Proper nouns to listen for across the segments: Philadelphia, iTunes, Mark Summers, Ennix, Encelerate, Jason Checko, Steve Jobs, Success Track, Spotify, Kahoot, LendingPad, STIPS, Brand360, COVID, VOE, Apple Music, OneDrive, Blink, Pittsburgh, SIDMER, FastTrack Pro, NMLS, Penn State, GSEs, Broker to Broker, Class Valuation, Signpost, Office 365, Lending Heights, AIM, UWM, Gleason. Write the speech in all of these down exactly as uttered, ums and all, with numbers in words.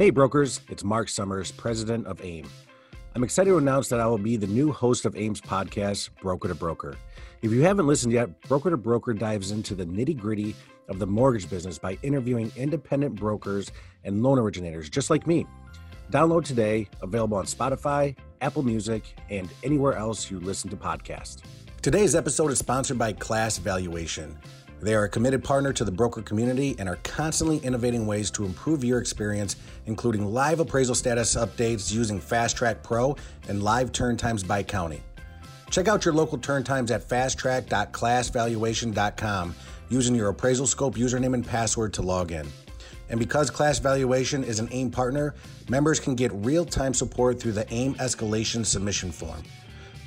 Hey brokers, it's Mark Summers, president of AIM. I'm excited to announce that I will be the new host of AIM's podcast, Broker to Broker. If you haven't listened yet, Broker to Broker dives into the nitty-gritty of the mortgage business by interviewing independent brokers and loan originators just like me. Download today, available on Spotify, Apple Music, and anywhere else you listen to podcasts. Today's episode is sponsored by Class Valuation. They are a committed partner to the broker community and are constantly innovating ways to improve your experience, including live appraisal status updates using FastTrack Pro and live turn times by county. Check out your local turn times at fast track dot class valuation dot com using your appraisal scope username and password to log in. And because Class Valuation is an AIM partner, members can get real-time support through the AIM escalation submission form.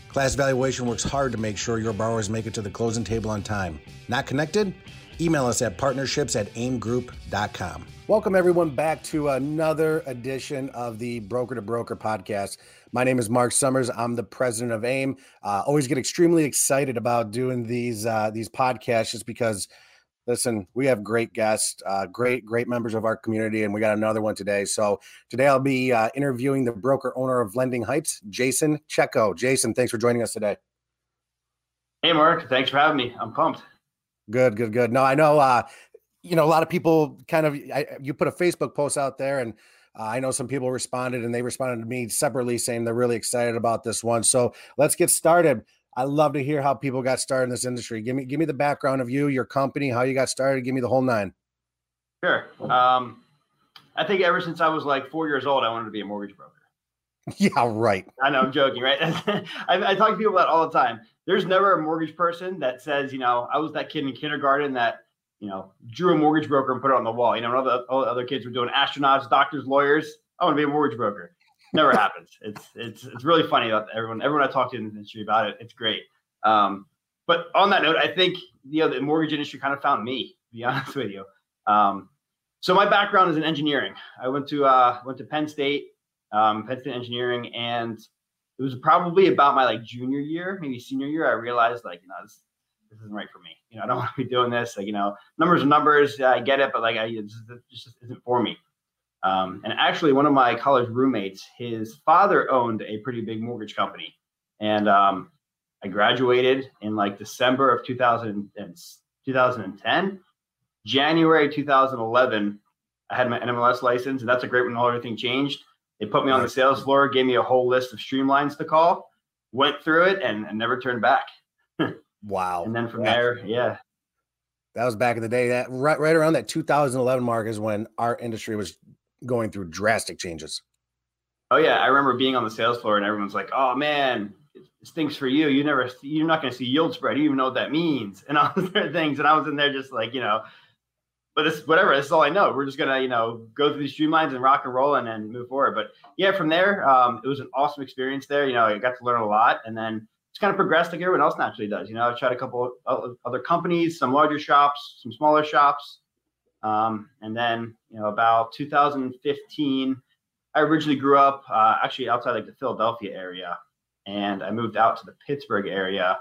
Class Valuation works hard to make sure your borrowers make it to the closing table on time. Not connected? Email us at partnerships at aim group dot com. Welcome everyone back to another edition of the Broker to Broker podcast. My name is Mark Summers. I'm the president of AIM. Uh, always get extremely excited about doing these uh, these podcasts just because, listen, we have great guests, uh, great, great members of our community, and we got another one today. So today I'll be uh, interviewing the broker owner of Lending Heights, Jason Checko. Jason, thanks for joining us today. Hey, Mark. Thanks for having me. I'm pumped. Good, good, good. No, I know, uh, you know, a lot of people kind of, I, you put a Facebook post out there, and uh, I know some people responded, and they responded to me separately saying they're really excited about this one. So let's get started. I love to hear how people got started in this industry. Give me, give me the background of you, your company, how you got started. Give me the whole nine. Sure. Um, I think ever since I was like four years old, I wanted to be a mortgage broker. Yeah, right. I know, I'm joking, right? I, I talk to people about it all the time. There's never a mortgage person that says, you know, I was that kid in kindergarten that, you know, drew a mortgage broker and put it on the wall. You know, all the, all the other kids were doing astronauts, doctors, lawyers. I want to be a mortgage broker. Never happens. It's it's it's really funny about everyone. Everyone I talk to in the industry about it, it's great. Um, but on that note, I think you know, the mortgage industry kind of found me, to be honest with you. Um, so my background is in engineering. I went to uh, went to Penn State, um, Penn State engineering, and it was probably about my like junior year, maybe senior year. I realized like you know this, this isn't right for me. You know I don't want to be doing this. Like you know numbers are numbers. I get it, but like I it just, it just isn't for me. Um, and actually, one of my college roommates, his father owned a pretty big mortgage company. And um, I graduated in like December of two thousand ten, January two thousand eleven. I had my N M L S license, and that's a great one. All everything changed. They put me on the sales floor, gave me a whole list of streamlines to call, went through it, and, and never turned back. Wow. And then from that's there, yeah. That was back in the day. That right, right around that two thousand eleven mark is when our industry was going through drastic changes. Oh yeah. I remember being on the sales floor and everyone's like, oh man, this thing's for you. You never, you're not going to see yield spread. You even know what that means. And all those things. And I was in there just like, you know, but it's whatever, that's all I know. We're just going to, you know, go through these streamlines and rock and roll and then move forward. But yeah, from there, um, it was an awesome experience there. You know, I got to learn a lot, and then it's kind of progressed like everyone else naturally does. You know, I tried a couple of other companies, some larger shops, some smaller shops. Um, and then, you know, about two thousand fifteen, I originally grew up uh, actually outside like the Philadelphia area, and I moved out to the Pittsburgh area.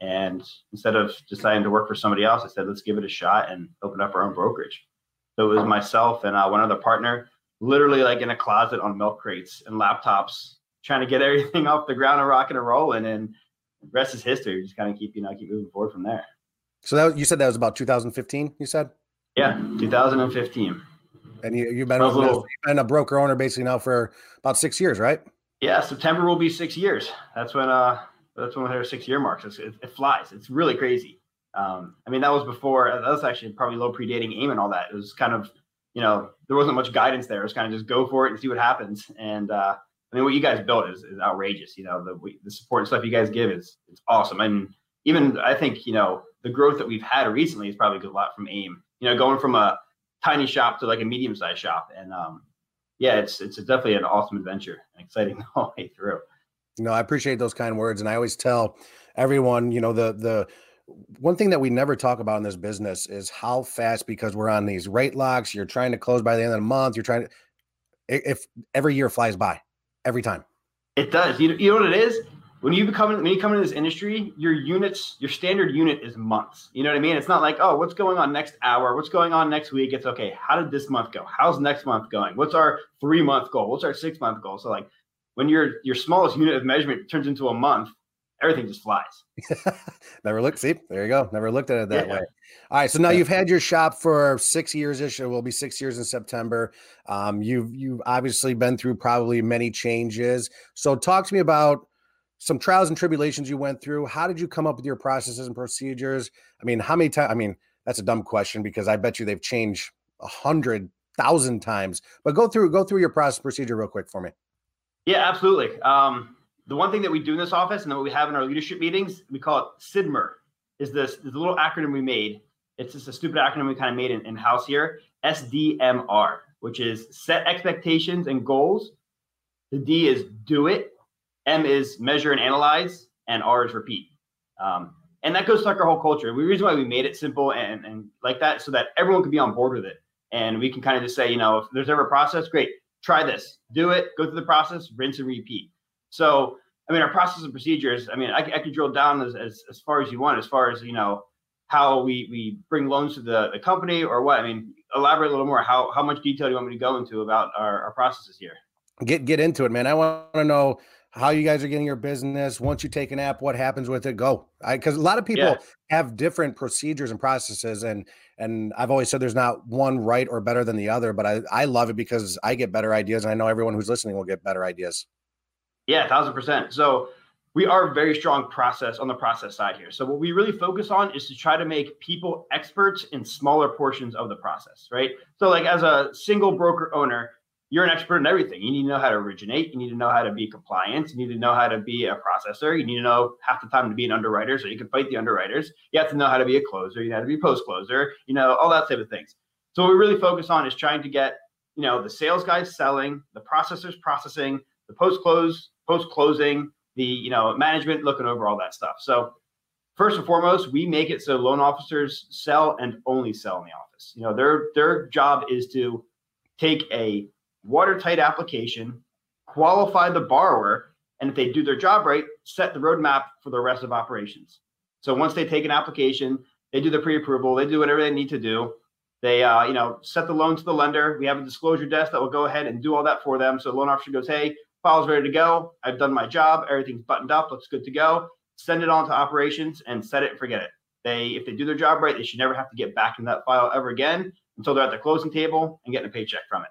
And instead of deciding to work for somebody else, I said, let's give it a shot and open up our own brokerage. So it was myself and uh, one other partner, literally like in a closet on milk crates and laptops, trying to get everything off the ground and rocking and rolling. And the rest is history. We just kind of keep, you know, keep moving forward from there. So that was, you said that was about two thousand fifteen, you said? Yeah, two thousand fifteen. And you, you've been a, little, you've been a broker owner basically now for about six years, right? Yeah, September will be six years. That's when uh, that's when we hit our six-year mark. It, it flies. It's really crazy. Um, I mean, that was before. That was actually probably a little predating AIM and all that. It was kind of, you know, there wasn't much guidance there. It was kind of just go for it and see what happens. And uh, I mean, what you guys built is, is outrageous. You know, the the support and stuff you guys give is it's awesome. And even I think, you know, the growth that we've had recently is probably a good lot from AIM. You know, going from a tiny shop to like a medium-sized shop, and um, yeah, it's it's definitely an awesome adventure and exciting all the way through. No, I appreciate those kind words, and I always tell everyone, you know, the the one thing that we never talk about in this business is how fast, because we're on these rate locks. You're trying to close by the end of the month. You're trying to, if every year flies by, every time. It does. You know, you know what it is? When you become, when you come into this industry, your units, your standard unit is months. You know what I mean? It's not like, oh, what's going on next hour? What's going on next week? It's okay. How did this month go? How's next month going? What's our three month goal? What's our six month goal? So like when your, your smallest unit of measurement turns into a month, everything just flies. Never looked. See, there you go. Never looked at it that yeah. way. All right. So now you've had your shop for six years ish. It will be six years in September. Um, you've, you've obviously been through probably many changes. So talk to me about some trials and tribulations you went through. How did you come up with your processes and procedures? I mean, how many times? I mean, that's a dumb question because I bet you they've changed a hundred thousand times. But go through go through your process procedure real quick for me. Yeah, absolutely. Um, the one thing that we do in this office and that we have in our leadership meetings, we call it SIDMER. Is this the little acronym we made? It's just a stupid acronym we kind of made in, in house here. S D M R, which is set expectations and goals. The D is do it. M is measure and analyze, and R is repeat. Um, and that goes to our whole culture. The reason why we made it simple and, and like that, so that everyone could be on board with it. And we can kind of just say, you know, if there's ever a process, great, try this, do it, go through the process, rinse and repeat. So, I mean, our process and procedures, I mean, I, I could drill down as, as, as far as you want, as far as, you know, how we, we bring loans to the, the company or what. I mean, elaborate a little more. How, how much detail do you want me to go into about our, our processes here? Get, get into it, man. I want to know how you guys are getting your business. Once you take an app, what happens with it? Go. Because a lot of people yeah. have different procedures and processes. And and I've always said there's not one right or better than the other, but I, I love it because I get better ideas. And I know everyone who's listening will get better ideas. Yeah, a thousand percent. So we are very strong process on the process side here. So what we really focus on is to try to make people experts in smaller portions of the process, right? So like as a single broker owner, you're an expert in everything. You need to know how to originate. You need to know how to be compliant. You need to know how to be a processor. You need to know half the time to be an underwriter so you can fight the underwriters. You have to know how to be a closer. You have to be post-closer, you know, all that type of things. So what we really focus on is trying to get, you know, the sales guys selling, the processors processing, the post-close, post-closing, the, you know, management looking over all that stuff. So first and foremost, we make it so loan officers sell and only sell in the office. You know, their, their job is to take a watertight application, qualify the borrower, and if they do their job right, set the roadmap for the rest of operations. So once they take an application, they do the pre-approval, they do whatever they need to do. They, uh, you know, set the loan to the lender. We have a disclosure desk that will go ahead and do all that for them. So the loan officer goes, hey, file's ready to go. I've done my job. Everything's buttoned up. Looks good to go. Send it on to operations and set it and forget it. They, if they do their job right, they should never have to get back in that file ever again until they're at the closing table and getting a paycheck from it.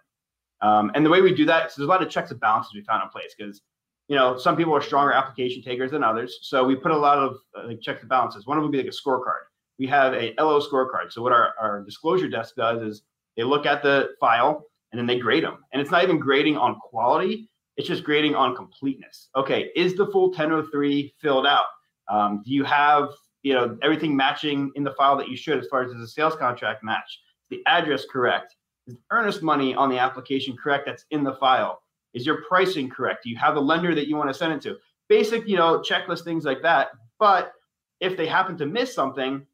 Um, and the way we do that, so there's a lot of checks and balances we found in place because, you know, some people are stronger application takers than others. So we put a lot of uh, like checks and balances. One of them would be like a scorecard. We have a L O scorecard. So what our, our disclosure desk does is they look at the file and then they grade them. And it's not even grading on quality. It's just grading on completeness. Okay, is the full ten oh three filled out? Um, do you have, you know, everything matching in the file that you should as far as the sales contract match? Is the address correct? Is earnest money on the application correct that's in the file? Is your pricing correct? Do you have the lender that you want to send it to? Basic, you know, checklist, things like that. But if they happen to miss something,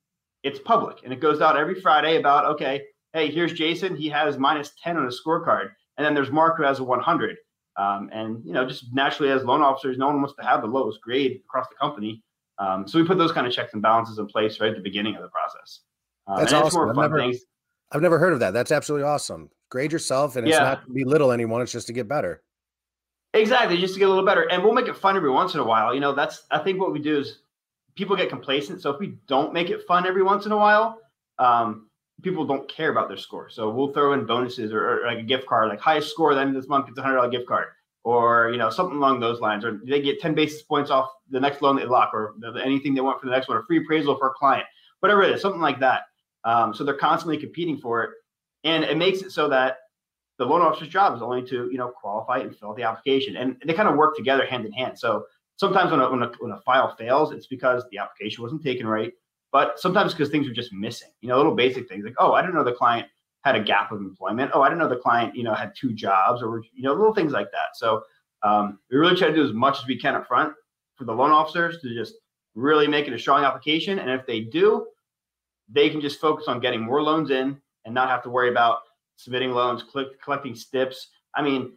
it's public. And it goes out every Friday about, okay, hey, here's Jason. He has minus ten on his scorecard. And then there's Mark who has a one hundred. Um, and, you know, just naturally as loan officers, no one wants to have the lowest grade across the company. Um, so we put those kind of checks and balances in place right at the beginning of the process. Um, that's and awesome. It's more I've fun never... things. I've never heard of that. That's absolutely awesome. Grade yourself, and it's yeah. not to belittle anyone. It's just to get better. Exactly, just to get a little better. And we'll make it fun every once in a while. You know, that's, I think what we do is people get complacent. So if we don't make it fun every once in a while, um, people don't care about their score. So we'll throw in bonuses or, or like a gift card, like highest score at the end of this month gets a one hundred dollar gift card or, you know, something along those lines. Or they get ten basis points off the next loan they lock or anything they want for the next one, or free appraisal for a client, whatever it is, something like that. Um, so they're constantly competing for it, and it makes it so that the loan officer's job is only to, you know, qualify and fill out the application, and they kind of work together hand in hand. So sometimes when a, when a, when a file fails, it's because the application wasn't taken right, but sometimes because things are just missing, you know, little basic things like, oh, I didn't know the client had a gap of employment. Oh, I didn't know the client, you know, had two jobs or, you know, little things like that. So um, we really try to do as much as we can up front for the loan officers to just really make it a strong application. And if they do, they can just focus on getting more loans in and not have to worry about submitting loans, click, collecting STIPS. I mean,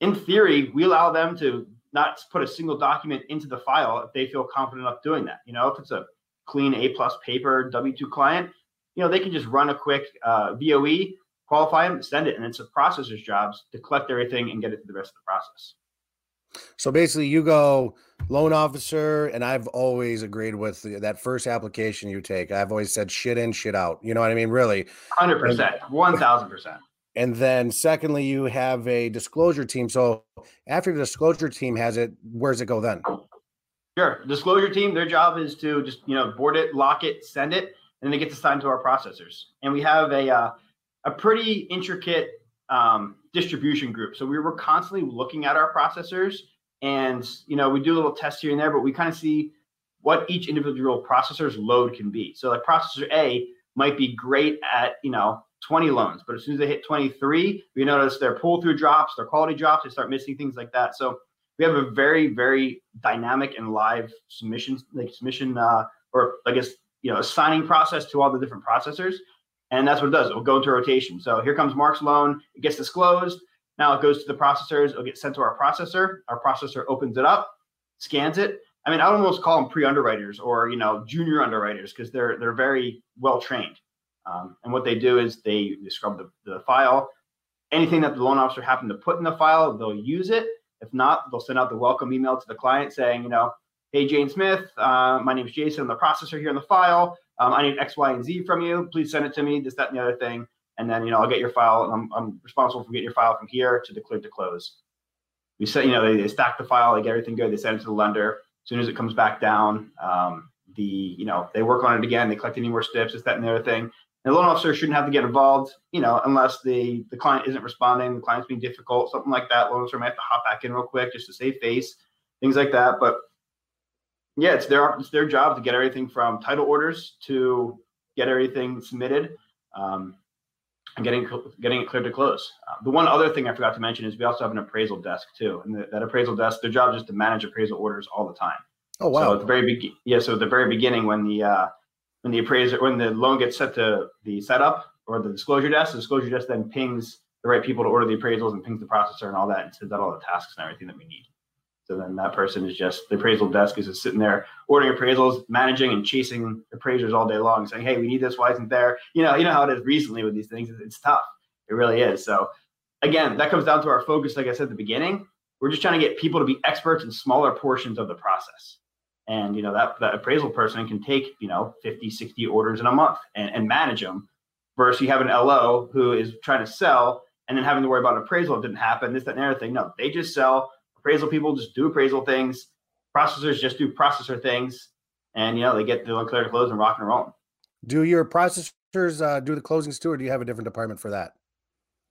in theory, we allow them to not put a single document into the file if they feel confident enough doing that. You know, if it's a clean A plus paper W two client, you know, they can just run a quick uh, V O E, qualify them, send it, and it's a processor's jobs to collect everything and get it to the rest of the process. So basically you go loan officer, and I've always agreed with the, that first application you take. I've always said shit in, shit out. You know what I mean? Really? one hundred percent, one thousand percent. And then secondly, you have a disclosure team. So after the disclosure team has it, where does it go then? Sure. Disclosure team, their job is to just, you know, board it, lock it, send it, and then it gets assigned to our processors. And we have a, uh, a pretty intricate um, distribution group. So we were constantly looking at our processors, and, you know, we do a little test here and there, but we kind of see what each individual processor's load can be. So like processor A might be great at, you know, twenty loans, but as soon as they hit twenty-three, we notice their pull through drops, their quality drops, they start missing things like that. So we have a very, very dynamic and live submissions, like submission, uh, or I guess, you know, assigning process to all the different processors. And that's what it does. It'll go into rotation. So here comes Mark's loan, it gets disclosed. Now it goes to the processors, it'll get sent to our processor. Our processor opens it up, scans it. I mean, I would almost call them pre-underwriters or, you know, junior underwriters, because they're, they're very well trained. Um, and what they do is they, they scrub the, the file. Anything that the loan officer happened to put in the file, they'll use it. If not, they'll send out the welcome email to the client saying, you know, hey, Jane Smith, uh, my name is Jason, I'm the processor here in the file. Um, I need X, Y, and Z from you. Please send it to me, this, that, and the other thing. And then, you know, I'll get your file. And I'm, I'm responsible for getting your file from here to declared to close. We said, you know, they, they stack the file, they get everything good. They send it to the lender. As soon as it comes back down, um, the, you know, they work on it again. They collect any more stips, this, that, and the other thing. And the loan officer shouldn't have to get involved, you know, unless the, the client isn't responding, the client's being difficult, something like that. Loan officer might have to hop back in real quick just to save face, things like that. But yeah, it's their, it's their job to get everything from title orders to get everything submitted um, and getting, getting it cleared to close. Uh, the one other thing I forgot to mention is we also have an appraisal desk too. And the, that appraisal desk, their job is just to manage appraisal orders all the time. Oh, wow. So at the very be- yeah, so at the very beginning when the, uh, when the appraiser, when the loan gets set to the setup or the disclosure desk, the disclosure desk then pings the right people to order the appraisals and pings the processor and all that and sends out all the tasks and everything that we need. So then that person is just, the appraisal desk is just sitting there ordering appraisals, managing and chasing appraisers all day long, saying, hey, we need this, why isn't there? You know, you know how it is recently with these things. It's tough. It really is. So again, that comes down to our focus. Like I said at the beginning, we're just trying to get people to be experts in smaller portions of the process. And, you know, that, that appraisal person can take, you know, fifty, sixty orders in a month and, and manage them versus you have an L O who is trying to sell and then having to worry about appraisal. It didn't happen, this, that, and everything. No, they just sell. Appraisal people just do appraisal things. Processors just do processor things. And, you know, they get the loan cleared to close and rock and roll. Do your processors uh, do the closings too, or do you have a different department for that?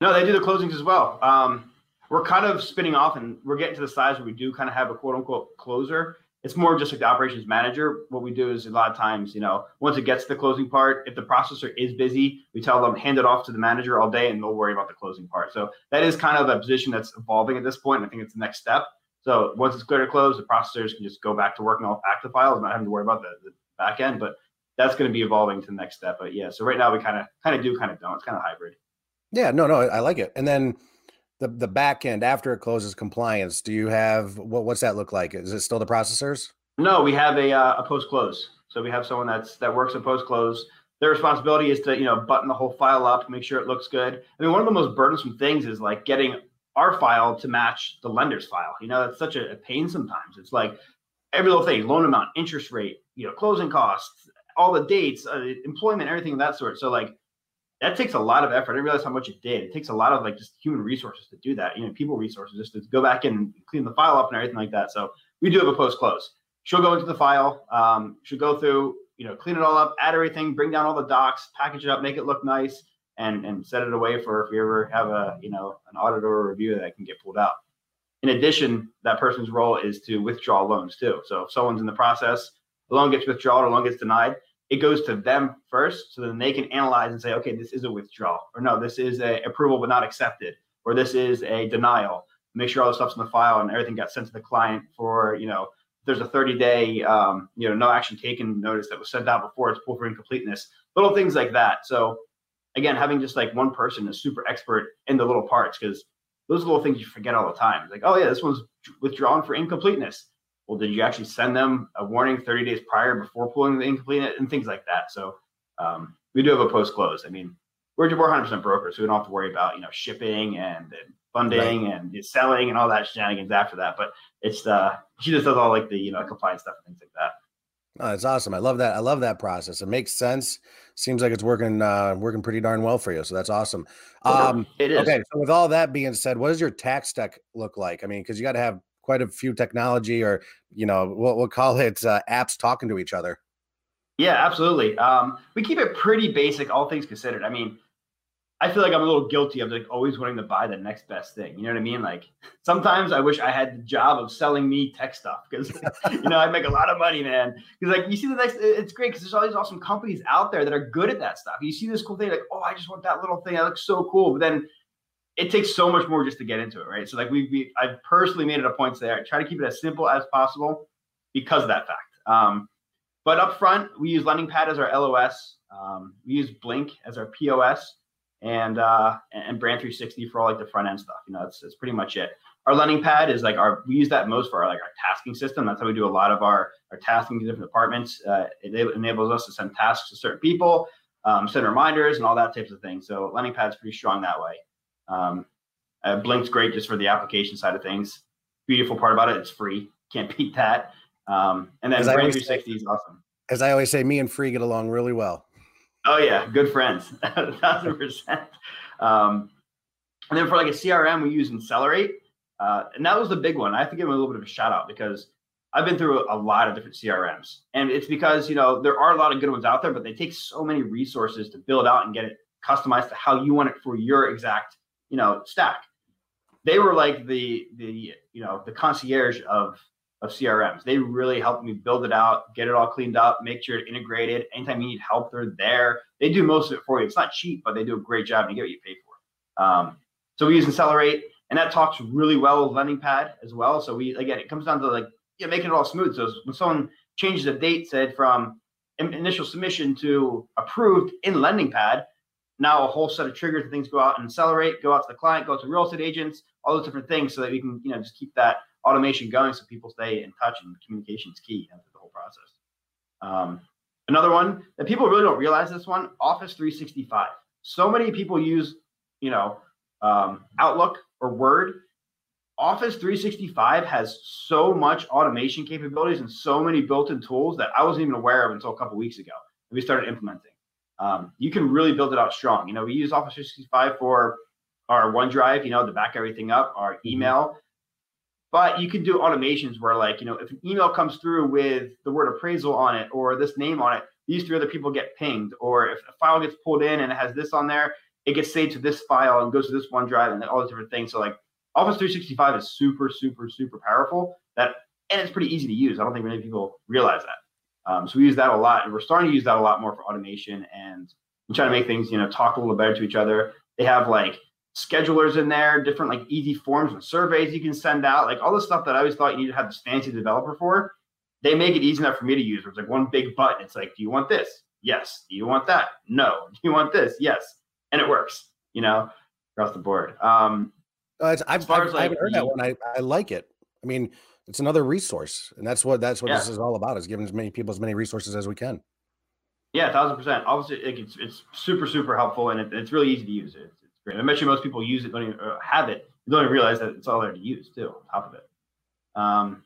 No, they do the closings as well. Um, we're kind of spinning off and we're getting to the size where we do kind of have a quote unquote closer. It's more just like the operations manager. What we do is a lot of times, you know, once it gets to the closing part, if the processor is busy, we tell them, hand it off to the manager all day and they'll worry about the closing part. So that is kind of a position that's evolving at this point. And I think it's the next step. So once it's clear to close, the processors can just go back to working off active files, not having to worry about the, the back end, but that's going to be evolving to the next step. But yeah, so right now we kind of, kind of do, kind of don't. It's kind of hybrid. Yeah, no, no, I like it. And then The, the back end after it closes compliance, do you have, what what's that look like? Is it still the processors? No, we have a, uh, a post-close. So we have someone that's that works in post-close. Their responsibility is to, you know, button the whole file up, make sure it looks good. I mean, one of the most burdensome things is like getting our file to match the lender's file. You know, that's such a, a pain sometimes. It's like every little thing, loan amount, interest rate, you know, closing costs, all the dates, uh, employment, everything of that sort. So like, that takes a lot of effort. I didn't realize how much it did. It takes a lot of like just human resources to do that, you know, people resources just to go back in and clean the file up and everything like that. So we do have a post close. She'll go into the file. Um, she'll go through, you know, clean it all up, add everything, bring down all the docs, package it up, make it look nice, and and set it away for if we ever have a, you know, an audit or a review that can get pulled out. In addition, that person's role is to withdraw loans too. So if someone's in the process, a loan gets withdrawn or a loan gets denied, it goes to them first, so then they can analyze and say, okay, this is a withdrawal, or no, this is a approval but not accepted, or this is a denial. Make sure all the stuff's in the file and everything got sent to the client for, you know, there's a thirty day, um, you know, no action taken notice that was sent out before it's pulled for incompleteness, little things like that. So again, having just like one person is super expert in the little parts, because those are little things you forget all the time. Like, oh yeah, this one's withdrawn for incompleteness. Well, did you actually send them a warning thirty days prior before pulling the incompleteness and things like that? So um, we do have a post-close. I mean, we're we're one hundred percent brokers, so we don't have to worry about, you know, shipping and, and funding right. and selling and all that shenanigans after that. But it's uh, she just does all like the, you know, compliance stuff and things like that. Oh, that's awesome. I love that. I love that process. It makes sense. Seems like it's working, uh, working pretty darn well for you. So that's awesome. Um, it is. Okay. So with all that being said, what does your tax stack look like? I mean, cause you got to have quite a few technology or, you know, we'll, we'll call it uh, apps talking to each other. Yeah, absolutely. Um, we keep it pretty basic, all things considered. I mean, I feel like I'm a little guilty of like always wanting to buy the next best thing. You know what I mean? Like sometimes I wish I had the job of selling me tech stuff because, you know, I make a lot of money, man. Because like you see the next, it's great because there's all these awesome companies out there that are good at that stuff. You see this cool thing like, oh, I just want that little thing. That looks so cool. But then it takes so much more just to get into it, right? So like we, we I personally made it a point today. I try to keep it as simple as possible because of that fact. Um, but up front, we use LendingPad as our L O S. Um, we use Blink as our P O S. And uh, and Brand three sixty for all like the front end stuff. You know, that's that's pretty much it. Our LendingPad is like our we use that most for our like our tasking system. That's how we do a lot of our our tasking to different departments. Uh, it enables us to send tasks to certain people, um, send reminders, and all that types of things. So LendingPad's pretty strong that way. Um, uh, Blink's great just for the application side of things. Beautiful part about it, it's free. Can't beat that. Um, and then Brand three sixty is awesome. As I always say, me and free get along really well. Oh yeah, good friends, a thousand percent. Um, and then for like a C R M, we use Encelerate, uh, and that was the big one. I have to give them a little bit of a shout out because I've been through a, a lot of different C R Ms, and it's because you know there are a lot of good ones out there, but they take so many resources to build out and get it customized to how you want it for your exact you know stack. They were like the the you know the concierge of of C R Ms. They really helped me build it out, get it all cleaned up, make sure it integrated. Anytime you need help, they're there. They do most of it for you. It's not cheap, but they do a great job and you get what you pay for. Um, so we use Encelerate, and that talks really well with LendingPad as well. So we, again, it comes down to like, you know, making it all smooth. So when someone changes a date, said from initial submission to approved in LendingPad, now a whole set of triggers and things go out and Encelerate, go out to the client, go out to real estate agents, all those different things so that we can, you know, just keep that automation going so people stay in touch, and communication is key after the whole process. Um, another one that people really don't realize, this one, Office three sixty-five. So many people use, you know, um, Outlook or Word. Office three sixty-five has so much automation capabilities and so many built-in tools that I wasn't even aware of until a couple weeks ago. We started implementing. Um, you can really build it out strong. You know, we use Office three sixty-five for our OneDrive, you know, to back everything up, our email. But you can do automations where like, you know, if an email comes through with the word appraisal on it or this name on it, these three other people get pinged. Or if a file gets pulled in and it has this on there, it gets saved to this file and goes to this OneDrive and all these different things. So like Office three sixty-five is super, super, super powerful. That and it's pretty easy to use. I don't think many people realize that. Um, so we use that a lot. And we're starting to use that a lot more for automation and trying to make things, you know, talk a little better to each other. They have like schedulers in there, different like easy forms and surveys you can send out, like all the stuff that I always thought you need to have this fancy developer for. They make it easy enough for me to use. It's like one big button. It's like, do you want this? Yes. Do you want that? No. Do you want this? Yes. And it works, you know, across the board. Um, uh, it's, I've, I've, as, like, I haven't heard that one. I, I like it. I mean, it's another resource, and that's what that's what yeah. this is all about, is giving as many people as many resources as we can. Yeah, a thousand percent. Obviously, it's it's super super helpful, and it, it's really easy to use. It. I mentioned most people use it, don't even have it. You don't even realize that it's all there to use too, on top of it. Um,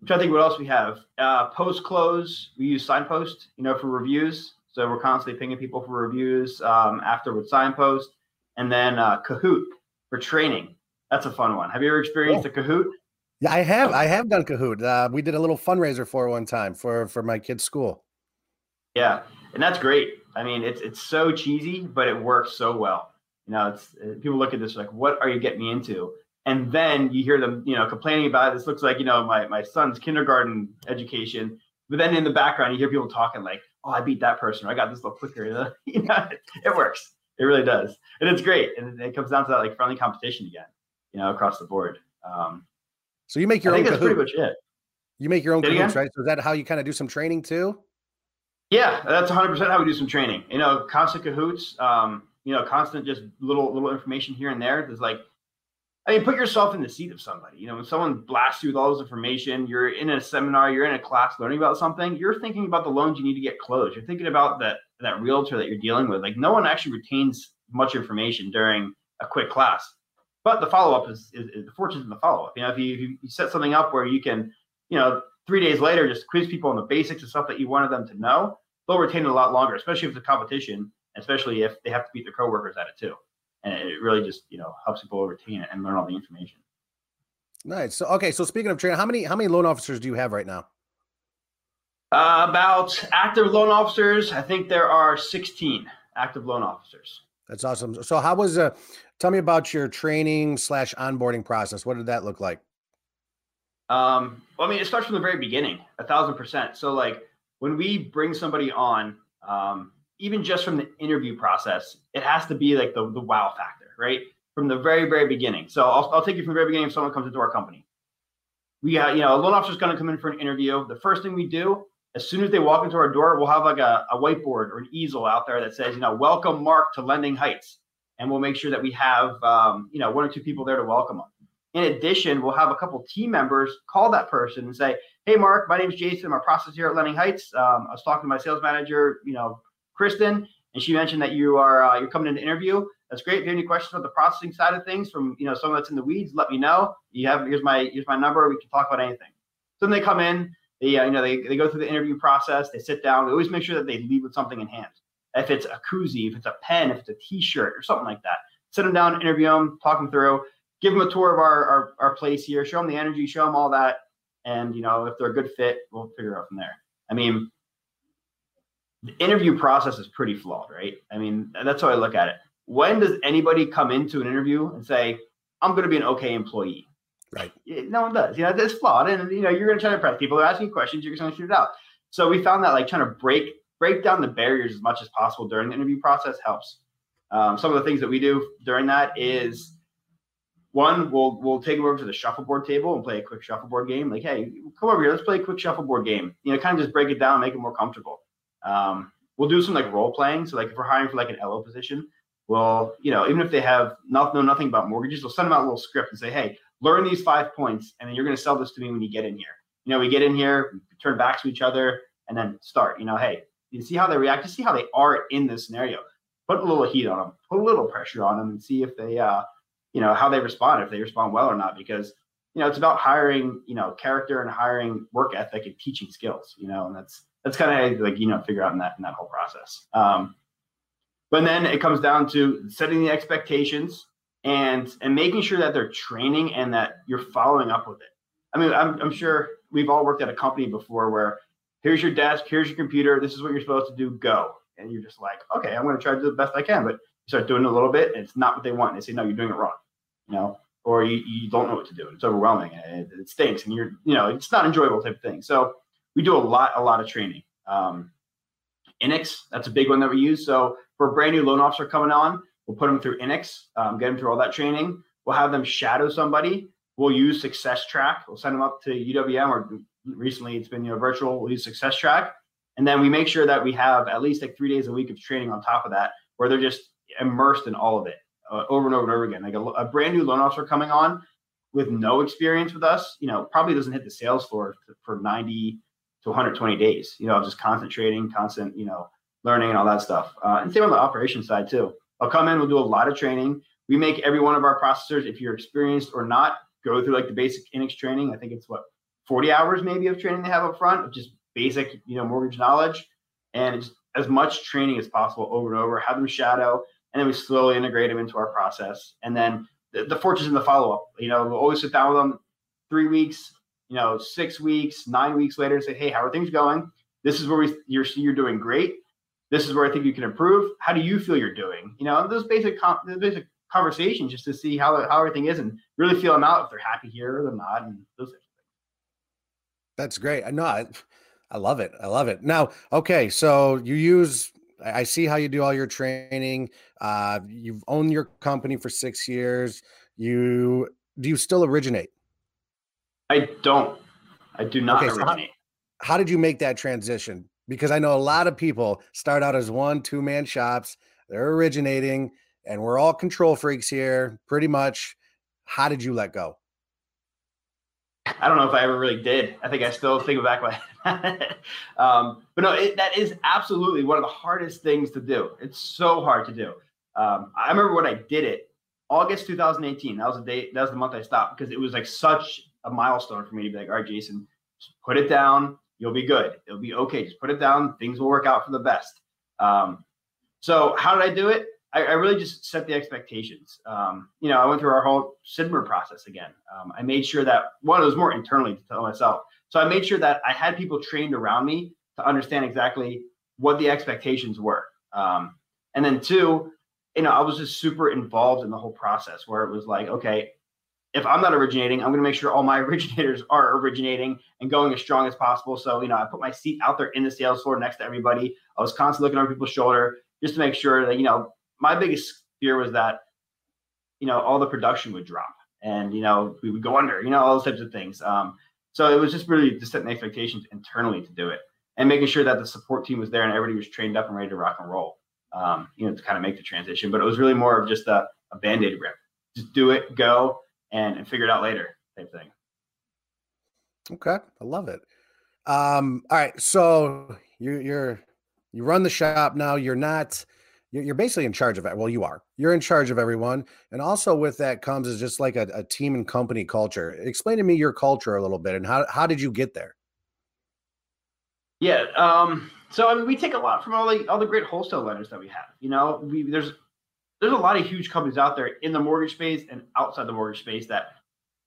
I'm trying to think what else we have. Uh, Post-close, we use Signpost, you know, for reviews. So we're constantly pinging people for reviews um, after with Signpost. And then uh, Kahoot for training. That's a fun one. Have you ever experienced yeah. a Kahoot? Yeah, I have. I have done Kahoot. Uh, we did a little fundraiser for one time for, for my kid's school. Yeah, and that's great. I mean, it's it's so cheesy, but it works so well. You know, it's people look at this like, what are you getting me into? And then you hear them, you know, complaining about it. This looks like, you know, my, my son's kindergarten education. But then in the background, you hear people talking like, oh, I beat that person. Or I got this little quicker. You know, it, it works. It really does. And it's great. And it comes down to that like friendly competition again, you know, across the board. Um, so you make your I own. I think Kahoot. That's pretty much it. You make your own Kahoots, right? So is that how you kind of do some training too? Yeah, that's one hundred percent how we do some training. You know, constant Kahoots. Um, You know, constant just little little information here and there. There's like, I mean, put yourself in the seat of somebody. You know, when someone blasts you with all this information, you're in a seminar, you're in a class learning about something, you're thinking about the loans you need to get closed. You're thinking about that that realtor that you're dealing with. Like, no one actually retains much information during a quick class. But the follow-up is, is, is the fortune's in the follow-up. You know, if you, if you set something up where you can, you know, three days later, just quiz people on the basics of stuff that you wanted them to know, they'll retain it a lot longer, especially if the competition, especially if they have to beat their coworkers at it too. And it really just, you know, helps people retain it and learn all the information. Nice. So, okay. So speaking of training, how many, how many loan officers do you have right now? Uh, about active loan officers, I think there are sixteen active loan officers. That's awesome. So how was, uh, tell me about your training slash onboarding process. What did that look like? Um, well, I mean, it starts from the very beginning, a thousand percent. So like when we bring somebody on, um, even just from the interview process, it has to be like the, the wow factor, right? From the very, very beginning. So I'll, I'll take you from the very beginning. If someone comes into our company, we got, you know, a loan officer is going to come in for an interview. The first thing we do, as soon as they walk into our door, we'll have like a, a whiteboard or an easel out there that says, you know, welcome Mark to Lending Heights. And we'll make sure that we have, um, you know, one or two people there to welcome them. In addition, we'll have a couple team members call that person and say, hey, Mark, my name is Jason. I'm a processor here at Lending Heights. Um, I was talking to my sales manager, you know, Kristen, and she mentioned that you are uh, you're coming in to interview. That's great. If you have any questions about the processing side of things from, you know, someone that's in the weeds, let me know. You have here's my here's my number. We can talk about anything. So then they come in. They uh, you know they they go through the interview process. They sit down. We always make sure that they leave with something in hand. If it's a koozie, if it's a pen, if it's a T-shirt or something like that, sit them down, interview them, talk them through, give them a tour of our our, our place here, show them the energy, show them all that, and you know if they're a good fit, we'll figure out from there. I mean. The interview process is pretty flawed, right? I mean, that's how I look at it. When does anybody come into an interview and say, I'm going to be an okay employee? Right. No one does. You know, it's flawed. And, you know, you're going to try to impress people. They're asking questions. You're going to shoot it out. So we found that, like, trying to break break down the barriers as much as possible during the interview process helps. Um, some of the things that we do during that is, one, we'll we'll take them over to the shuffleboard table and play a quick shuffleboard game. Like, hey, come over here. Let's play a quick shuffleboard game. You know, kind of just break it down and make it more comfortable. Um, we'll do some like role playing. So like if we're hiring for like an L O position, we'll, you know, even if they have not know nothing about mortgages, we'll send them out a little script and say, hey, learn these five points. And then you're going to sell this to me when you get in here. You know, we get in here, we turn backs to each other and then start, you know, hey, you see how they react, just see how they are in this scenario, put a little heat on them, put a little pressure on them and see if they, uh, you know, how they respond, if they respond well or not, because, you know, it's about hiring, you know, character and hiring work ethic and teaching skills, you know, and that's, that's kind of like, you know, figure out in that, in that whole process. Um, but then it comes down to setting the expectations and, and making sure that they're training and that you're following up with it. I mean, I'm, I'm sure we've all worked at a company before where here's your desk, here's your computer, this is what you're supposed to do, go. And you're just like, okay, I'm going to try to do the best I can, but you start doing it a little bit and it's not what they want. And they say, no, you're doing it wrong, you know, or you, you don't know what to do. It's overwhelming. It, it stinks. And you're, you know, it's not enjoyable type of thing. So we do a lot, a lot of training. Um, Ennix, that's a big one that we use. So for a brand new loan officer coming on, we'll put them through Ennix, um, get them through all that training. We'll have them shadow somebody. We'll use Success Track. We'll send them up to U W M, or recently it's been, you know, virtual. We'll use Success Track. And then we make sure that we have at least like three days a week of training on top of that, where they're just immersed in all of it uh, over and over and over again. Like a, a brand new loan officer coming on with no experience with us, you know, probably doesn't hit the sales floor for ninety to one hundred twenty days, you know, just concentrating, constant, you know, learning and all that stuff. Uh, and same on the operations side too. I'll come in, we'll do a lot of training. We make every one of our processors, if you're experienced or not, go through like the basic Ennix training. I think it's what, forty hours maybe of training they have up front of just basic, you know, mortgage knowledge, and just as much training as possible over and over, have them shadow, and then we slowly integrate them into our process. And then the, the fortune's in the follow-up, you know, we'll always sit down with them three weeks, you know, six weeks, nine weeks later and say, hey, how are things going? This is where we, you're, you're doing great. This is where I think you can improve. How do you feel you're doing? You know, those basic, those basic conversations just to see how, how everything is and really feel them out if they're happy here or they're not. And those things. That's great. I know. I, I love it. I love it. Now, okay. So you use, I see how you do all your training. Uh, you've owned your company for six years. You, do you still originate? I don't. I do not. Okay, so how, how did you make that transition? Because I know a lot of people start out as one, two-man shops. They're originating, and we're all control freaks here, pretty much. How did you let go? I don't know if I ever really did. I think I still think back about it. um, but no, it, that is absolutely one of the hardest things to do. It's so hard to do. Um, I remember when I did it, August two thousand eighteen, that was the day, that was the month I stopped, because it was like such a milestone for me to be like, all right, Jason, just put it down. You'll be good. It'll be okay. Just put it down. Things will work out for the best. Um, so how did I do it? I, I really just set the expectations. Um, you know, I went through our whole SIDMER process again. Um, I made sure that, one, it was more internally to tell myself. So I made sure that I had people trained around me to understand exactly what the expectations were. Um, and then two, you know, I was just super involved in the whole process, where it was like, okay, if I'm not originating, I'm going to make sure all my originators are originating and going as strong as possible. So, you know, I put my seat out there in the sales floor next to everybody. I was constantly looking over people's shoulder just to make sure that, you know, my biggest fear was that, you know, all the production would drop and, you know, we would go under, you know, all those types of things. Um, so it was just really just setting expectations internally to do it and making sure that the support team was there and everybody was trained up and ready to rock and roll, um, you know, to kind of make the transition. But it was really more of just a, a Band-Aid rip. Just do it, go, and, and figure it out later type thing. Okay. I love it. Um, all right. So you're, you're, you run the shop now. You're not, You're basically in charge of it. Well, you are. You're in charge of everyone. And also with that comes is just like a, a team and company culture. Explain to me your culture a little bit, and how, how did you get there? Yeah. Um, so, I mean, we take a lot from all the, all the great wholesale lenders that we have. You know, we, there's there's a lot of huge companies out there in the mortgage space and outside the mortgage space that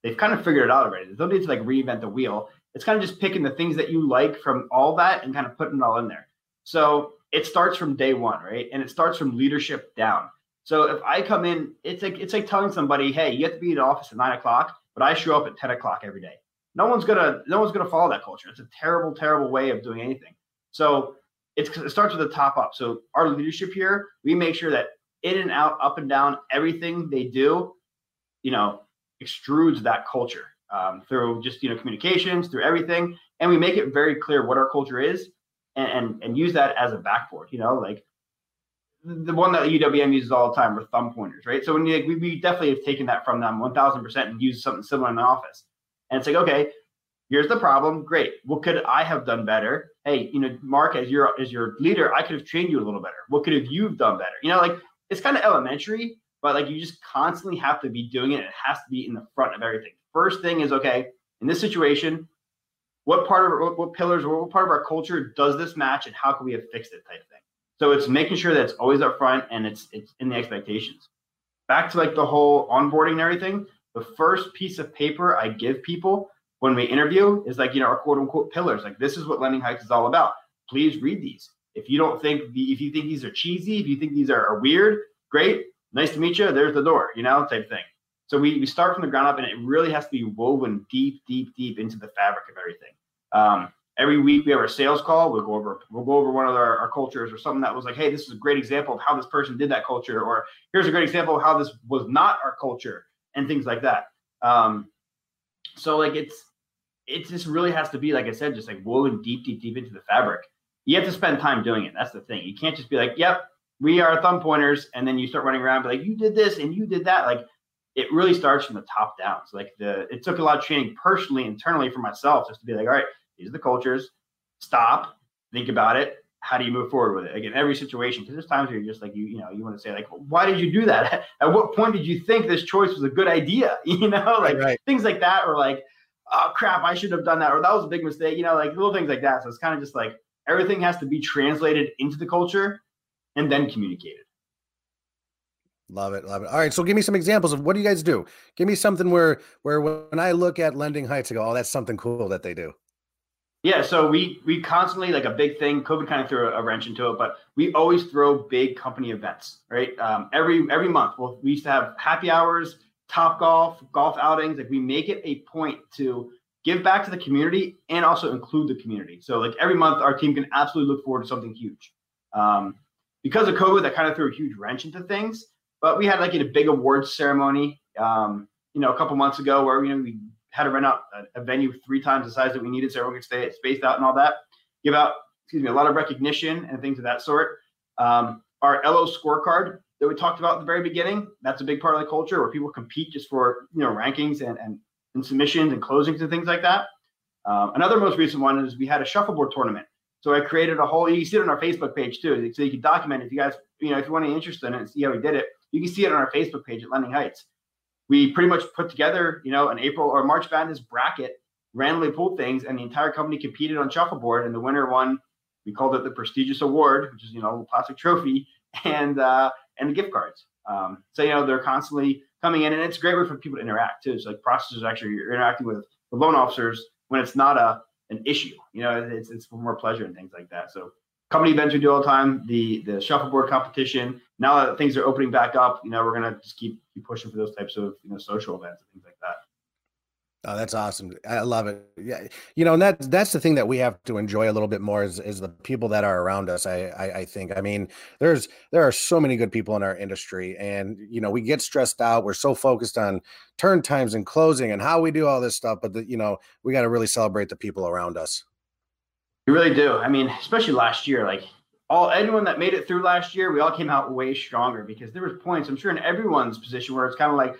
they've kind of figured it out already. There's no need to like reinvent the wheel. It's kind of just picking the things that you like from all that and kind of putting it all in there. So it starts from day one, right? And it starts from leadership down. So if I come in, it's like it's like telling somebody, hey, you have to be in the office at nine o'clock, but I show up at ten o'clock every day. No one's gonna, no one's gonna follow that culture. It's a terrible, terrible way of doing anything. So it's, it starts with the top up. So our leadership here, we make sure that in and out, up and down, everything they do, you know, extrudes that culture um, through just you know communications, through everything, and we make it very clear what our culture is. And, and use that as a backboard, you know, like the one that U W M uses all the time are thumb pointers, right? So when you, like, we, we definitely have taken that from them one thousand percent and used something similar in the office. And it's like, okay, here's the problem. Great. What could I have done better? Hey, you know, Mark, as your, as your leader, I could have trained you a little better. What could have you done better? You know, like it's kind of elementary, but like you just constantly have to be doing it. It has to be in the front of everything. First thing is, okay, in this situation, what part of what, what pillars or what part of our culture does this match, and how can we have fixed it type thing? So it's making sure that it's always up front and it's it's in the expectations. Back to like the whole onboarding and everything. The first piece of paper I give people when we interview is like, you know, our quote unquote pillars. Like, this is what Lending Heights is all about. Please read these. If you don't think the, if you think these are cheesy, if you think these are, are weird, great. Nice to meet you. There's the door, you know, type thing. So we, we start from the ground up, and it really has to be woven deep, deep, deep into the fabric of everything. Um, every week we have our sales call. We'll go over we'll go over one of our, our cultures or something that was like, hey, this is a great example of how this person did that culture, or here's a great example of how this was not our culture, and things like that. Um, so like it's it just really has to be, like I said, just like woven deep, deep, deep into the fabric. You have to spend time doing it. That's the thing. You can't just be like, yep, we are thumb pointers, and then you start running around and be like, you did this and you did that. Like, it really starts from the top down. So like the, it took a lot of training personally, internally for myself, just to be like, all right, these are the cultures, stop, think about it. How do you move forward with it? Like in every situation, because there's times where you're just like, you, you know, you want to say like, why did you do that? At what point did you think this choice was a good idea? You know, like right, right. Things like that, or like, oh crap, I should have done that. Or that was a big mistake, you know, like little things like that. So it's kind of just like, everything has to be translated into the culture and then communicated. Love it. Love it. All right. So give me some examples of what do you guys do? Give me something where, where when I look at Lending Heights, I go, oh, that's something cool that they do. Yeah. So we, we constantly, like a big thing, COVID kind of threw a wrench into it, but we always throw big company events, right? Um, every, every month, well, we used to have happy hours, top golf, golf outings. Like we make it a point to give back to the community and also include the community. So like every month our team can absolutely look forward to something huge. Um, because of COVID, that kind of threw a huge wrench into things. But we had like a big awards ceremony, um, you know, a couple months ago, where you know we had to rent out a, a venue three times the size that we needed, so everyone could stay spaced out and all that. Give out, excuse me, a lot of recognition and things of that sort. Um, our L O scorecard, that we talked about at the very beginning. That's a big part of the culture where people compete just for, you know, rankings and, and, and submissions and closings and things like that. Um, another most recent one is we had a shuffleboard tournament. So I created a whole, you can see it on our Facebook page too. So you can document if you guys, you know, if you want any interest in it and see how we did it, you can see it on our Facebook page at Lending Heights. We pretty much put together, you know, an April or March Madness bracket, randomly pulled things, and the entire company competed on shuffleboard, and the winner won. We called it the prestigious award, which is, you know, a plastic trophy and uh, and the gift cards. Um, so, you know, they're constantly coming in, and it's a great way for people to interact too. It's like processors actually, you're interacting with the loan officers when it's not a an issue. You know, it's it's for more pleasure and things like that. So, company events we do all the time. The the shuffleboard competition. Now that things are opening back up, you know, we're gonna just keep keep pushing for those types of, you know, social events and things like that. Oh, that's awesome. I love it. Yeah. You know, and that, that's the thing that we have to enjoy a little bit more is, is the people that are around us. I, I, I think, I mean, there's, there are so many good people in our industry, and, you know, we get stressed out. We're so focused on turn times and closing and how we do all this stuff, but the, you know, we got to really celebrate the people around us. We really do. I mean, especially last year, like all, anyone that made it through last year, we all came out way stronger because there was points, I'm sure, in everyone's position where it's kind of like,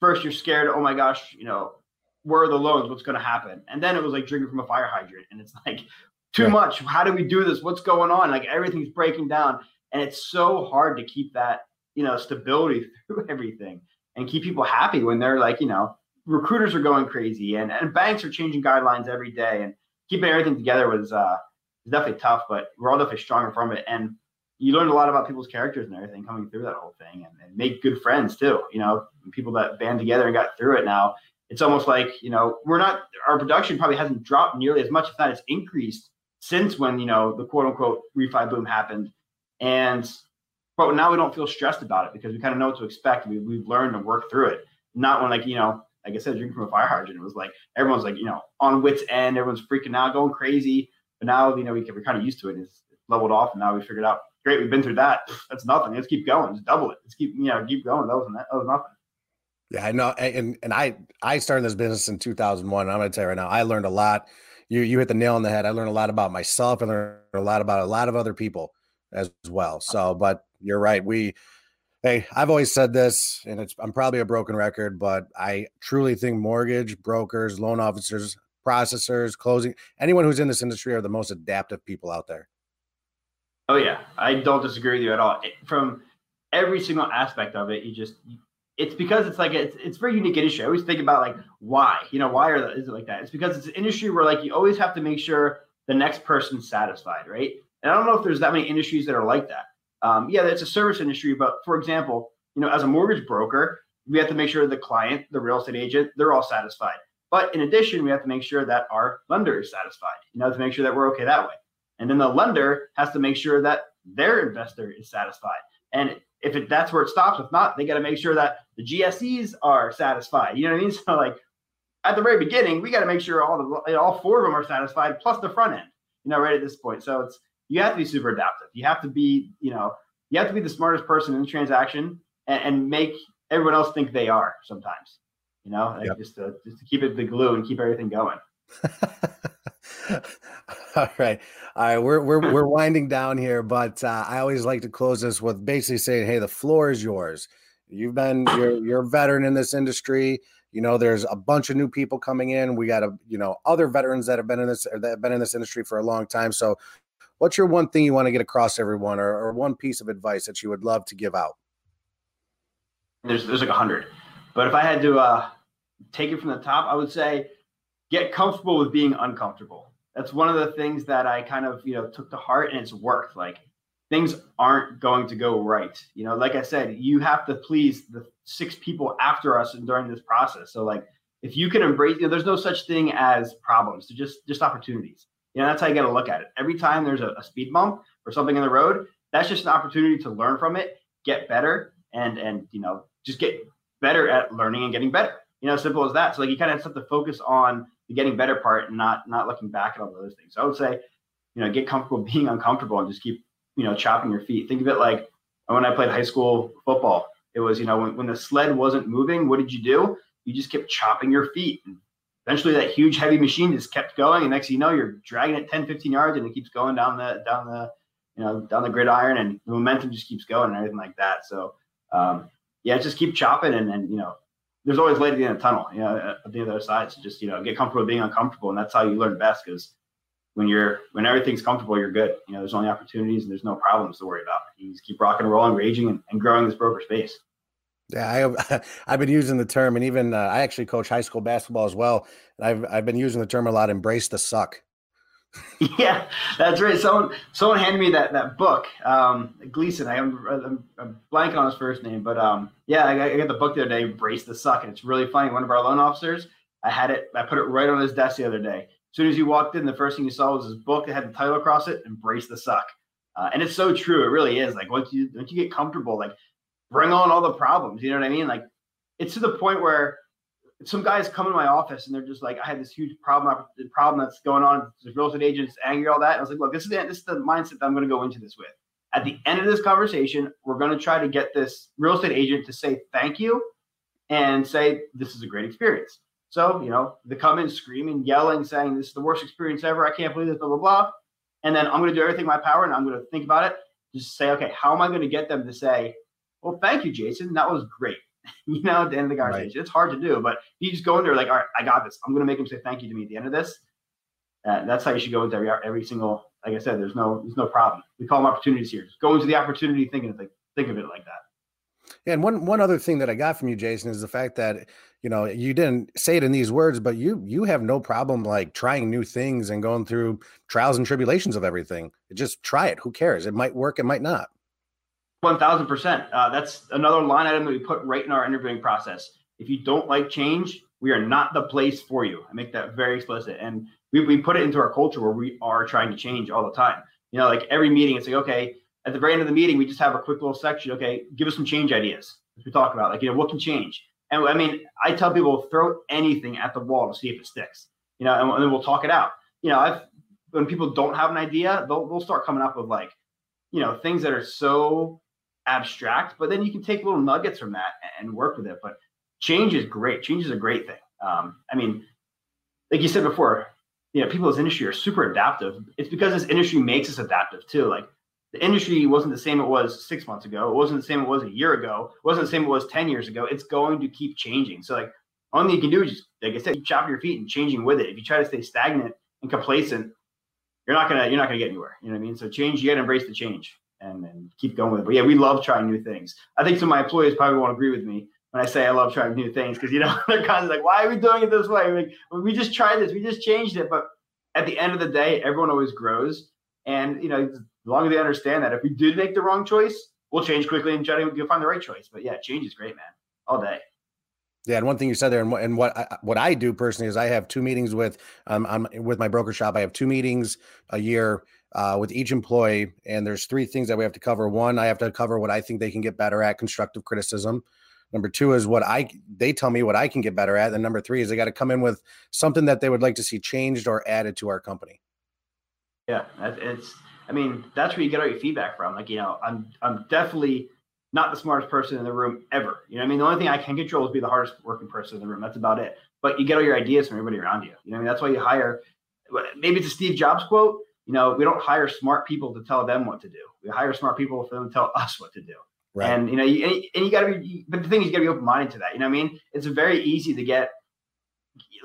first you're scared. Oh my gosh, you know, where are the loans? What's going to happen? And then it was like drinking from a fire hydrant, and it's like too yeah. much. How do we do this? What's going on? Like everything's breaking down, and it's so hard to keep that, you know, stability through everything and keep people happy when they're like, you know, recruiters are going crazy and, and banks are changing guidelines every day, and keeping everything together was uh, definitely tough, but we're all definitely stronger from it. And you learned a lot about people's characters and everything coming through that whole thing, and, and make good friends too, you know, people that band together and got through it now. It's almost like, you know, we're not, our production probably hasn't dropped nearly as much, if not it's increased since when, you know, the quote unquote refi boom happened. And, but now we don't feel stressed about it because we kind of know what to expect. We, we've learned to work through it. Not when, like, you know, like I said, drinking from a fire hydrant, it was like, everyone's like, you know, on wit's end, everyone's freaking out, going crazy. But now, you know, we can, we're kind of used to it. It's leveled off, and now we figured out, great, we've been through that. That's nothing. Let's keep going. Just double it. Let's keep, you know, keep going. That was, that was nothing. Yeah, I know. And and I, I started this business in two thousand one. And I'm going to tell you right now, I learned a lot. You you hit the nail on the head. I learned a lot about myself. I learned a lot about a lot of other people as well. So, but you're right. We, hey, I've always said this, and it's, I'm probably a broken record, but I truly think mortgage brokers, loan officers, processors, closing, anyone who's in this industry are the most adaptive people out there. Oh yeah. I don't disagree with you at all. It, from every single aspect of it, you just, you, it's because it's like, it's, it's a very unique industry. I always think about like, why, you know, why are, is it like that? It's because it's an industry where like, you always have to make sure the next person's satisfied, right? And I don't know if there's that many industries that are like that. Um, yeah, it's a service industry, but for example, you know, as a mortgage broker, we have to make sure the client, the real estate agent, they're all satisfied. But in addition, we have to make sure that our lender is satisfied, you know, to make sure that we're okay that way. And then the lender has to make sure that their investor is satisfied. And if it, that's where it stops. If not, they got to make sure that the G S Es are satisfied. You know what I mean? So like at the very beginning, we got to make sure all the all four of them are satisfied, plus the front end. You know, right at this point. So it's, you have to be super adaptive. You have to be, you know, you have to be the smartest person in the transaction and, and make everyone else think they are sometimes. You know, like yep. just to just to keep it the glue and keep everything going. All right. All right. We're, we're, we're winding down here, but uh, I always like to close this with basically saying, hey, the floor is yours. You've been, you're, you're a veteran in this industry. You know, there's a bunch of new people coming in. We got, a, you know, other veterans that have been in this, or that have been in this industry for a long time. So what's your one thing you want to get across to everyone, or, or one piece of advice that you would love to give out? There's, there's like a hundred, but if I had to uh, take it from the top, I would say, get comfortable with being uncomfortable. That's one of the things that I kind of, you know, took to heart, and it's worked. Like things aren't going to go right. You know, like I said, you have to please the six people after us and during this process. So like, if you can embrace, you know, there's no such thing as problems, they're just, just opportunities. You know, that's how you got to look at it. Every time there's a, a speed bump or something in the road, that's just an opportunity to learn from it, get better, and, and, you know, just get better at learning and getting better. You know, simple as that. So like you kind of have to focus on the getting better part and not not looking back at all those things. So I would say, you know, get comfortable being uncomfortable and just keep, you know, chopping your feet. Think of it like when I played high school football, it was, you know, when, when the sled wasn't moving, what did you do? You just kept chopping your feet. And eventually that huge heavy machine just kept going. And next thing you know, you're dragging it ten, fifteen yards, and it keeps going down the, down the, you know, down the gridiron, and the momentum just keeps going and everything like that. So um, yeah, just keep chopping. And, and, you know, there's always light at the end of the tunnel, you know, at the other side. So just, you know, get comfortable being uncomfortable. And that's how you learn best, because when you're, when everything's comfortable, you're good. You know, there's only opportunities and there's no problems to worry about. You just keep rocking and rolling, raging, and, and growing this broker space. Yeah, I, I've been using the term, and even uh, I actually coach high school basketball as well. And I've I've been using the term a lot. Embrace the suck. Yeah, that's right. Someone someone handed me that that book, um, Gleason. I am I'm, I'm blanking on his first name, but um, yeah, I, I got the book the other day, Embrace the Suck, and it's really funny. One of our loan officers, I had it, I put it right on his desk the other day. As soon as you walked in, the first thing you saw was his book that had the title across it, Embrace the Suck, uh, and it's so true. It really is. Like once you once you get comfortable, like. Bring on all the problems. You know what I mean? Like it's to the point where some guys come in my office and they're just like, I had this huge problem, problem that's going on. There's real estate agents, anger, all that. And I was like, look, this is, the, this is the mindset that I'm going to go into this with. At the end of this conversation, we're going to try to get this real estate agent to say thank you and say, this is a great experience. So, you know, they come in screaming, yelling, saying, this is the worst experience ever. I can't believe this, blah, blah, blah. And then I'm going to do everything in my power and I'm going to think about it. Just say, okay, how am I going to get them to say, well, thank you, Jason. That was great. You know, at the end of the conversation, right. It's hard to do, but you just go in there like, all right, I got this. I'm going to make him say thank you to me at the end of this. Uh, that's how you should go into every every single. Like I said, there's no there's no problem. We call them opportunities here. Just go into the opportunity, thinking like think of it like that. Yeah, and one one other thing that I got from you, Jason, is the fact that you know you didn't say it in these words, but you you have no problem like trying new things and going through trials and tribulations of everything. Just try it. Who cares? It might work. It might not. one thousand percent. Uh, that's another line item that we put right in our interviewing process. If you don't like change, we are not the place for you. I make that very explicit. And we, we put it into our culture where we are trying to change all the time. You know, like every meeting, it's like, okay, at the very end of the meeting, we just have a quick little section. Okay, give us some change ideas. As we talk about, like, you know, what can change? And I mean, I tell people throw anything at the wall to see if it sticks, you know, and, and then we'll talk it out. You know, I've, when people don't have an idea, they'll, they'll start coming up with like, you know, things that are so abstract, but then you can take little nuggets from that and work with it. But change is great. Change is a great thing. Um, I mean, like you said before, you know, people in this industry are super adaptive. It's because this industry makes us adaptive too. Like the industry wasn't the same it was six months ago. It wasn't the same it was a year ago. It wasn't the same it was ten years ago. It's going to keep changing. So like only you can do is just, like I said, you chop your feet and changing with it. If you try to stay stagnant and complacent, you're not gonna you're not gonna get anywhere. You know what I mean? So change, you gotta embrace the change. And then keep going with it. But yeah, we love trying new things. I think some of my employees probably won't agree with me when I say I love trying new things because, you know, they're kind of like, why are we doing it this way? Like, we just tried this. We just changed it. But at the end of the day, everyone always grows. And, you know, as long as they understand that if we did make the wrong choice, we'll change quickly and try to find the right choice. But yeah, change is great, man. All day. Yeah, and one thing you said there, and what, and what I, what I do personally is I have two meetings with um I'm, with my broker shop. I have two meetings a year uh, with each employee, and there's three things that we have to cover. One, I have to cover what I think they can get better at, constructive criticism. Number two is what I they tell me what I can get better at, and number three is they got to come in with something that they would like to see changed or added to our company. Yeah, it's I mean that's where you get all your feedback from. Like you know, I'm I'm definitely. Not the smartest person in the room ever. You know what I mean? The only thing I can control is be the hardest working person in the room. That's about it. But you get all your ideas from everybody around you. You know what I mean? That's why you hire, maybe it's a Steve Jobs quote. You know, we don't hire smart people to tell them what to do. We hire smart people for them to tell us what to do. Right. And, you know, you, and, and you gotta be, but the thing is you gotta be open-minded to that. You know what I mean? It's very easy to get,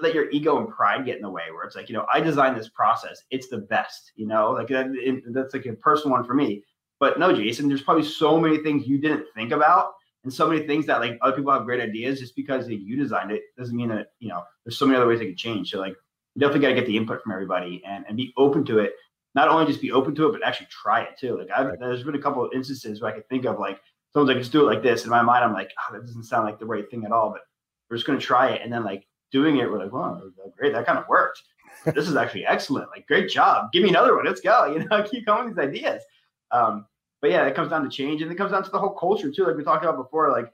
let your ego and pride get in the way where it's like, you know, I designed this process. It's the best, you know, like that, it, that's like a personal one for me. But no, Jason, there's probably so many things you didn't think about and so many things that like other people have great ideas. Just because you designed it doesn't mean that, you know, there's so many other ways they could change. So like you definitely got to get the input from everybody and, and be open to it. Not only just be open to it, but actually try it too. Like I've, there's been a couple of instances where I could think of like, someone's like, just do it like this. In my mind, I'm like, oh, that doesn't sound like the right thing at all, but we're just going to try it. And then like doing it, we're like, wow, great. That kind of worked. This is actually excellent. Like, great job. Give me another one. Let's go. You know, keep coming with these ideas. Um, But yeah, it comes down to change, and it comes down to the whole culture too. Like we talked about before, like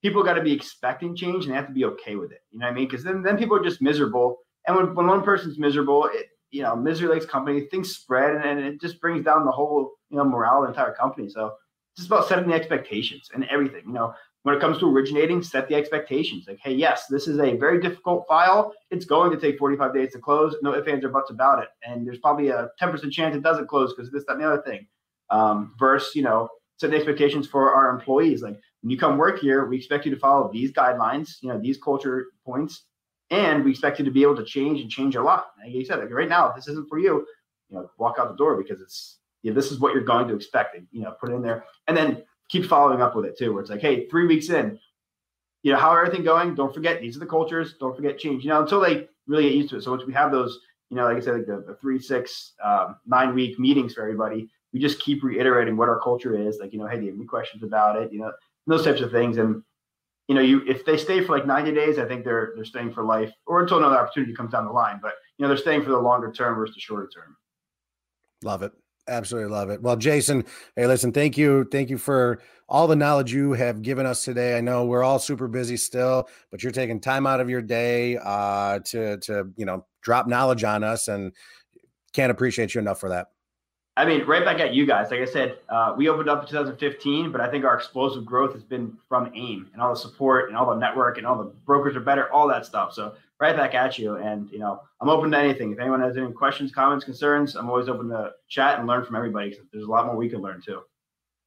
people got to be expecting change, and they have to be okay with it. You know what I mean? Because then, then people are just miserable, and when, when one person's miserable, it, you know, misery likes company. Things spread, and, and it just brings down the whole, you know, morale of the entire company. So it's just about setting the expectations and everything. You know, when it comes to originating, set the expectations. Like, hey, yes, this is a very difficult file. It's going to take forty-five days to close. No ifs, ands, or buts about it. And there's probably a ten percent chance it doesn't close because of this, that, and the other thing. Um, versus, you know, setting expectations for our employees. Like when you come work here, we expect you to follow these guidelines, you know, these culture points, and we expect you to be able to change and change a lot. Like you said, like right now, if this isn't for you, you know, walk out the door, because it's, you know, this is what you're going to expect. And, you know, put it in there, and then keep following up with it too, where it's like, hey, three weeks in, you know, how are everything going? Don't forget, these are the cultures. Don't forget change, you know, until they really get used to it. So once we have those, you know, like I said, like the, the three, six, um, nine week meetings for everybody, we just keep reiterating what our culture is. Like, you know, hey, do you have any questions about it? You know, those types of things. And, you know, you if they stay for like ninety days, I think they're they're staying for life, or until another opportunity comes down the line. But, you know, they're staying for the longer term versus the shorter term. Love it. Absolutely love it. Well, Jason, hey, listen, thank you. Thank you for all the knowledge you have given us today. I know we're all super busy still, but you're taking time out of your day uh, to, to, you know, drop knowledge on us, and can't appreciate you enough for that. I mean, right back at you guys. Like I said, uh, we opened up in two thousand fifteen, but I think our explosive growth has been from AIM and all the support and all the network and all the brokers are better, all that stuff. So right back at you. And, you know, I'm open to anything. If anyone has any questions, comments, concerns, I'm always open to chat and learn from everybody, because there's a lot more we can learn too.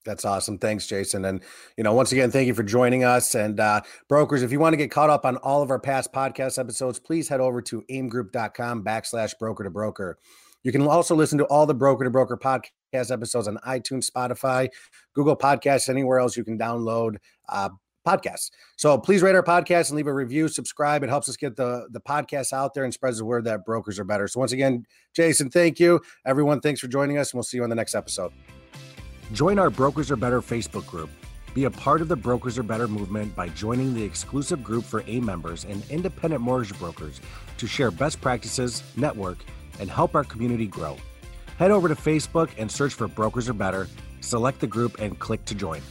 That's awesome. Thanks, Jason. And, you know, once again, thank you for joining us. And uh, brokers, if you want to get caught up on all of our past podcast episodes, please head over to aimgroup.com backslash broker to broker. You can also listen to all the Broker to Broker podcast episodes on iTunes, Spotify, Google Podcasts, anywhere else you can download uh, podcasts. So please rate our podcast and leave a review, subscribe. It helps us get the, the podcast out there and spreads the word that brokers are better. So once again, Jason, thank you. Everyone, thanks for joining us, and we'll see you on the next episode. Join our Brokers Are Better Facebook group. Be a part of the Brokers Are Better movement by joining the exclusive group for AIM members and independent mortgage brokers to share best practices, network, and help our community grow. Head over to Facebook and search for Brokers Are Better, select the group, and click to join.